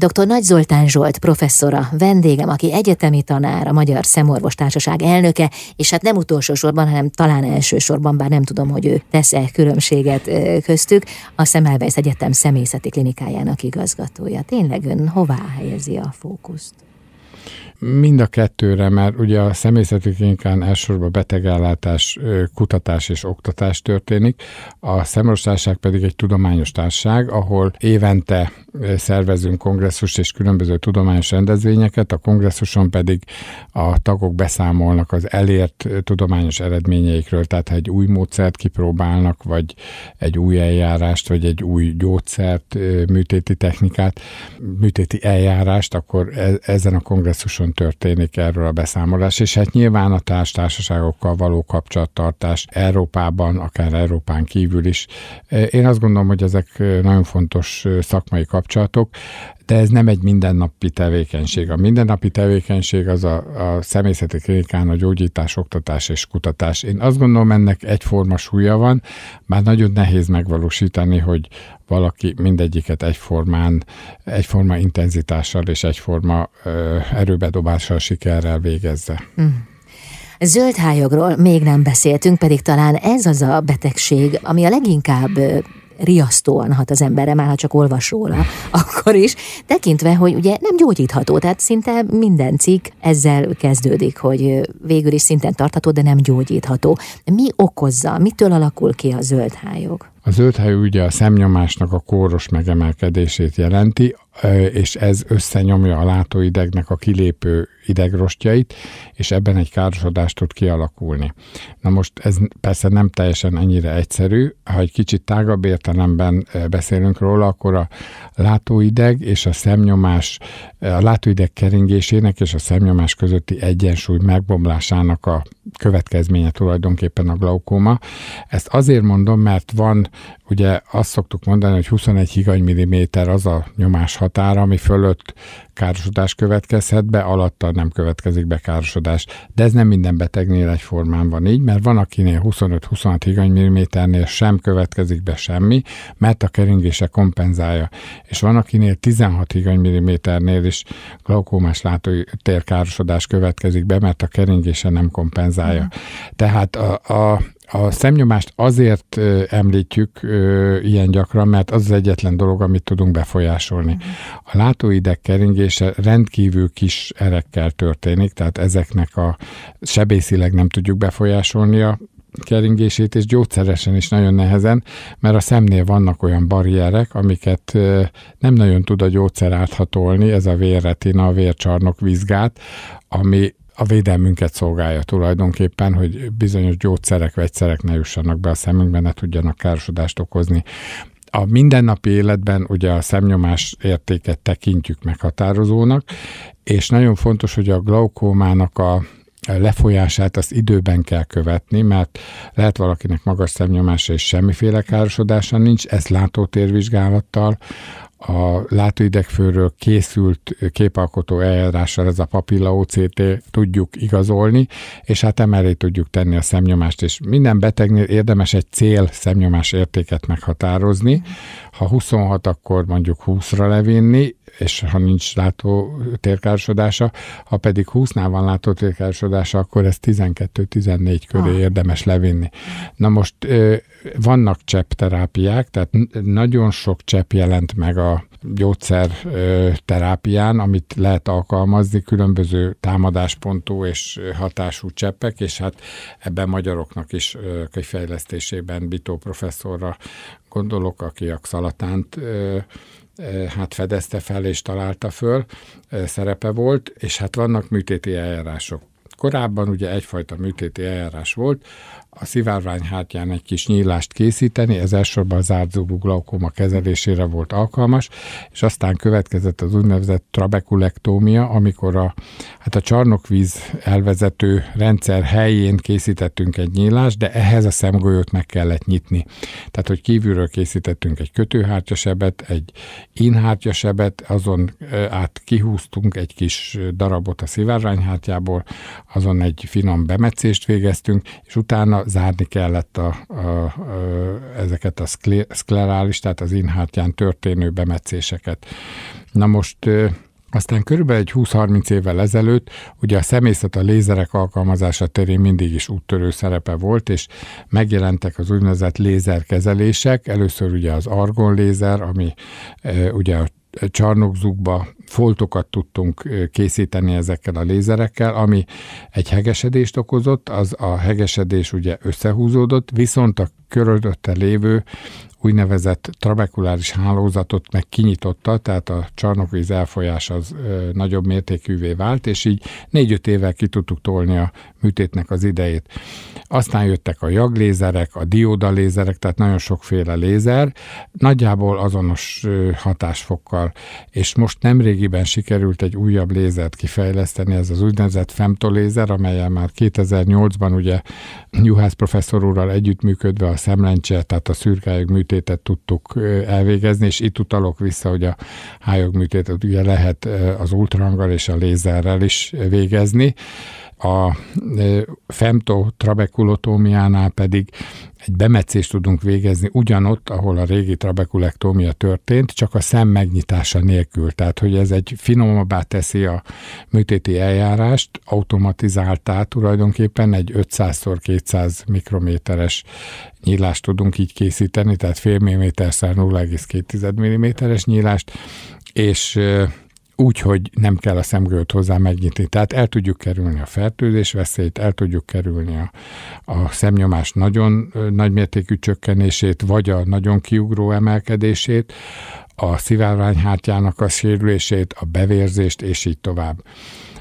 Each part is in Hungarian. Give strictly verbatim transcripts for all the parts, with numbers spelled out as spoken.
doktor Nagy Zoltán Zsolt professzora, vendégem, aki egyetemi tanár, a Magyar Szemorvostársaság elnöke, és hát nem utolsó sorban, hanem talán elsősorban, bár nem tudom, hogy ő tesz-e különbséget köztük, a Semmelweis Egyetem Szemészeti Klinikájának igazgatója. Tényleg ön hová helyezi a fókuszt? Mind a kettőre, mert ugye a szemészeti klinikán elsősorban betegellátás, kutatás és oktatás történik, a Szemorvostársaság pedig egy tudományos társaság, ahol évente szervezünk kongresszust és különböző tudományos rendezvényeket, a kongresszuson pedig a tagok beszámolnak az elért tudományos eredményeikről, tehát ha egy új módszert kipróbálnak, vagy egy új eljárást, vagy egy új gyógyszert, műtéti technikát, műtéti eljárást, akkor ezen a kongresszuson történik erről a beszámolás, és hát nyilván a társtársaságokkal való kapcsolattartás Európában, akár Európán kívül is. Én azt gondolom, hogy ezek nagyon fontos szakmai kapcsolatok, de ez nem egy mindennapi tevékenység. A mindennapi tevékenység az a, a szemészeti klinikán a gyógyítás, oktatás és kutatás. Én azt gondolom, ennek egyforma súlya van, bár nagyon nehéz megvalósítani, hogy valaki mindegyiket egyformán, egyforma intenzitással és egyforma ö, erőbedobással sikerrel végezze. Mm. Zöldhályogról még nem beszéltünk, pedig talán ez az a betegség, ami a leginkább riasztóan hat az emberre, már ha csak olvas róla, akkor is, tekintve, hogy ugye nem gyógyítható, tehát szinte minden cikk ezzel kezdődik, hogy végül is szinten tartható, de nem gyógyítható. Mi okozza, mitől alakul ki a zöldhályog? A zöldhályog ugye a szemnyomásnak a kóros megemelkedését jelenti, és ez összenyomja a látóidegnek a kilépő idegrostjait, és ebben egy károsodást tud kialakulni. Na most ez persze nem teljesen ennyire egyszerű, ha egy kicsit tágabb értelemben beszélünk róla, akkor a látóideg és a szemnyomás, a látóideg keringésének és a szemnyomás közötti egyensúly megbomlásának a következménye tulajdonképpen a glaukoma. Ezt azért mondom, mert van, ugye azt szoktuk mondani, hogy huszonegy higanymilliméter az a nyomás határa, ami fölött károsodás következhet be, alatta nem következik be károsodás. De ez nem minden betegnél egyformán van így, mert van, akinél huszonöt-huszonhat higanymilliméternél sem következik be semmi, mert a keringése kompenzálja. És van, akinél tizenhat higanymilliméternél is glaukómás látótérkárosodás következik be, mert a keringése nem kompenzálja. Tehát a, a A szemnyomást azért említjük ilyen gyakran, mert az az egyetlen dolog, amit tudunk befolyásolni. A látóideg keringése rendkívül kis erekkel történik, tehát ezeknek a sebészileg nem tudjuk befolyásolni a keringését, és gyógyszeresen is nagyon nehezen, mert a szemnél vannak olyan barrierek, amiket nem nagyon tud a gyógyszer áthatolni, ez a vérretina, a vércsarnok vizsgát, ami a védelmünket szolgálja tulajdonképpen, hogy bizonyos gyógyszerek, vegyszerek ne jussanak be a szemünkbe, ne tudjanak károsodást okozni. A mindennapi életben ugye a szemnyomás értéket tekintjük meghatározónak, és nagyon fontos, hogy a glaukómának a lefolyását azt időben kell követni, mert lehet valakinek magas szemnyomása és semmiféle károsodása nincs, ezt látótérvizsgálattal, a látóidegfőről készült képalkotó eljárással, ez a papilla o cé té, tudjuk igazolni, és hát emellé tudjuk tenni a szemnyomást, és minden betegnél érdemes egy cél szemnyomás értéket meghatározni. Ha huszonhat, akkor mondjuk húszra levinni, és ha nincs látó térkárosodása, ha pedig húsznál van látó térkárosodása, akkor ez tizenkettő-tizennégy köré ah. érdemes levinni. Na most vannak cseppterápiák, tehát nagyon sok csepp jelent meg a gyógyszerterápián, amit lehet alkalmazni, különböző támadáspontú és hatású cseppek, és hát ebben magyaroknak is könyvfejlesztésében Bító professzorra gondolok, aki a szalatánt hát fedezte fel és találta föl, szerepe volt, és hát vannak műtéti eljárások. Korábban ugye egyfajta műtéti eljárás volt, a szivárványhártyán egy kis nyílást készíteni, ez elsősorban a zártzúbú glaukóma kezelésére volt alkalmas, és aztán következett az úgynevezett trabekulektómia, amikor a, hát a csarnokvíz elvezető rendszer helyén készítettünk egy nyílást, de ehhez a szemgolyót meg kellett nyitni. Tehát, hogy kívülről készítettünk egy kötőhártyasebet, egy inhártyasebet, azon át kihúztunk egy kis darabot a szivárványhártyából, azon egy finom bemetszést végeztünk, és utána zárni kellett a, a, a, ezeket a szklerális, tehát az inhártyán történő bemetszéseket. Na most aztán körülbelül egy húsz-harminc évvel ezelőtt ugye a szemészet a lézerek alkalmazása terén mindig is úttörő szerepe volt, és megjelentek az úgynevezett lézerkezelések, először ugye az argonlézer, ami e, ugye a csarnokzugba foltokat tudtunk készíteni ezekkel a lézerekkel, ami egy hegesedést okozott, az a hegesedés ugye összehúzódott, viszont a körülötte lévő úgynevezett trabekuláris hálózatot meg kinyitotta, tehát a csarnokvíz elfolyás az ö, nagyobb mértékűvé vált, és így négy-öt évvel ki tudtuk tolni a műtétnek az idejét. Aztán jöttek a jaglézerek, a diódalézerek, tehát nagyon sokféle lézer, nagyjából azonos ö, hatásfokkal, és most nemrégiben sikerült egy újabb lézert kifejleszteni, ez az úgynevezett femtolézer, amelyel már kétezer-nyolcban ugye Juhász professzor úrral együttműködve a szemlencse, tehát a szürkályog műtét műtétet tudtuk elvégezni, és itt utalok vissza, hogy a hályogműtétet ugye lehet az ultrahanggal és a lézerrel is végezni. A femtotrabekulotómiánál pedig egy bemetszést tudunk végezni ugyanott, ahol a régi trabekulektómia történt, csak a szem megnyitása nélkül. Tehát, hogy ez egy finomabbá teszi a műtéti eljárást, automatizáltá tulajdonképpen egy ötszázszor kétszáz mikrométeres nyílást tudunk így készíteni, tehát fél milliméterszer nulla egész két mm-es nyílást, és úgy, hogy nem kell a szemgölt hozzá megnyitni. Tehát el tudjuk kerülni a fertőzés veszélyt, el tudjuk kerülni a, a szemnyomás nagyon nagymértékű csökkenését, vagy a nagyon kiugró emelkedését, a szivárványhártyának a sérülését, a bevérzést, és így tovább.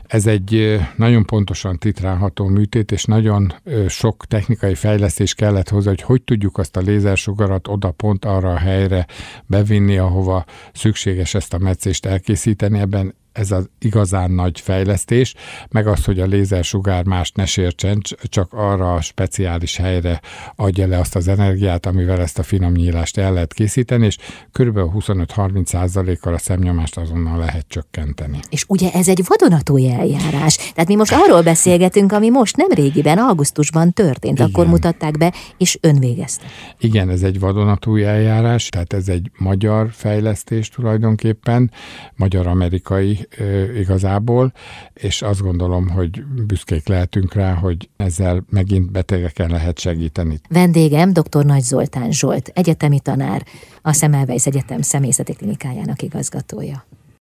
Ez egy nagyon pontosan titrálható műtét, és nagyon sok technikai fejlesztés kellett hozzá, hogy hogy tudjuk azt a lézersugarat oda pont arra a helyre bevinni, ahova szükséges ezt a metszést elkészíteni. Ebben ez az igazán nagy fejlesztés, meg az, hogy a lézersugár mást ne sértsen, csak arra a speciális helyre adja le azt az energiát, amivel ezt a finom nyílást el lehet készíteni, és kb. huszonöt-harminc százalékkal a szemnyomást azonnal lehet csökkenteni. És ugye ez egy vadonatúj eljárás. Tehát mi most arról beszélgetünk, ami most nem régiben, augusztusban történt. Igen. Akkor mutatták be, és ön végezte. Igen, ez egy vadonatúj eljárás, tehát ez egy magyar fejlesztés tulajdonképpen, magyar-amerikai igazából, és azt gondolom, hogy büszkék lehetünk rá, hogy ezzel megint betegeken lehet segíteni. Vendégem dr. Nagy Zoltán Zsolt, egyetemi tanár, a Semmelweis Egyetem Szemészeti Klinikájának igazgatója.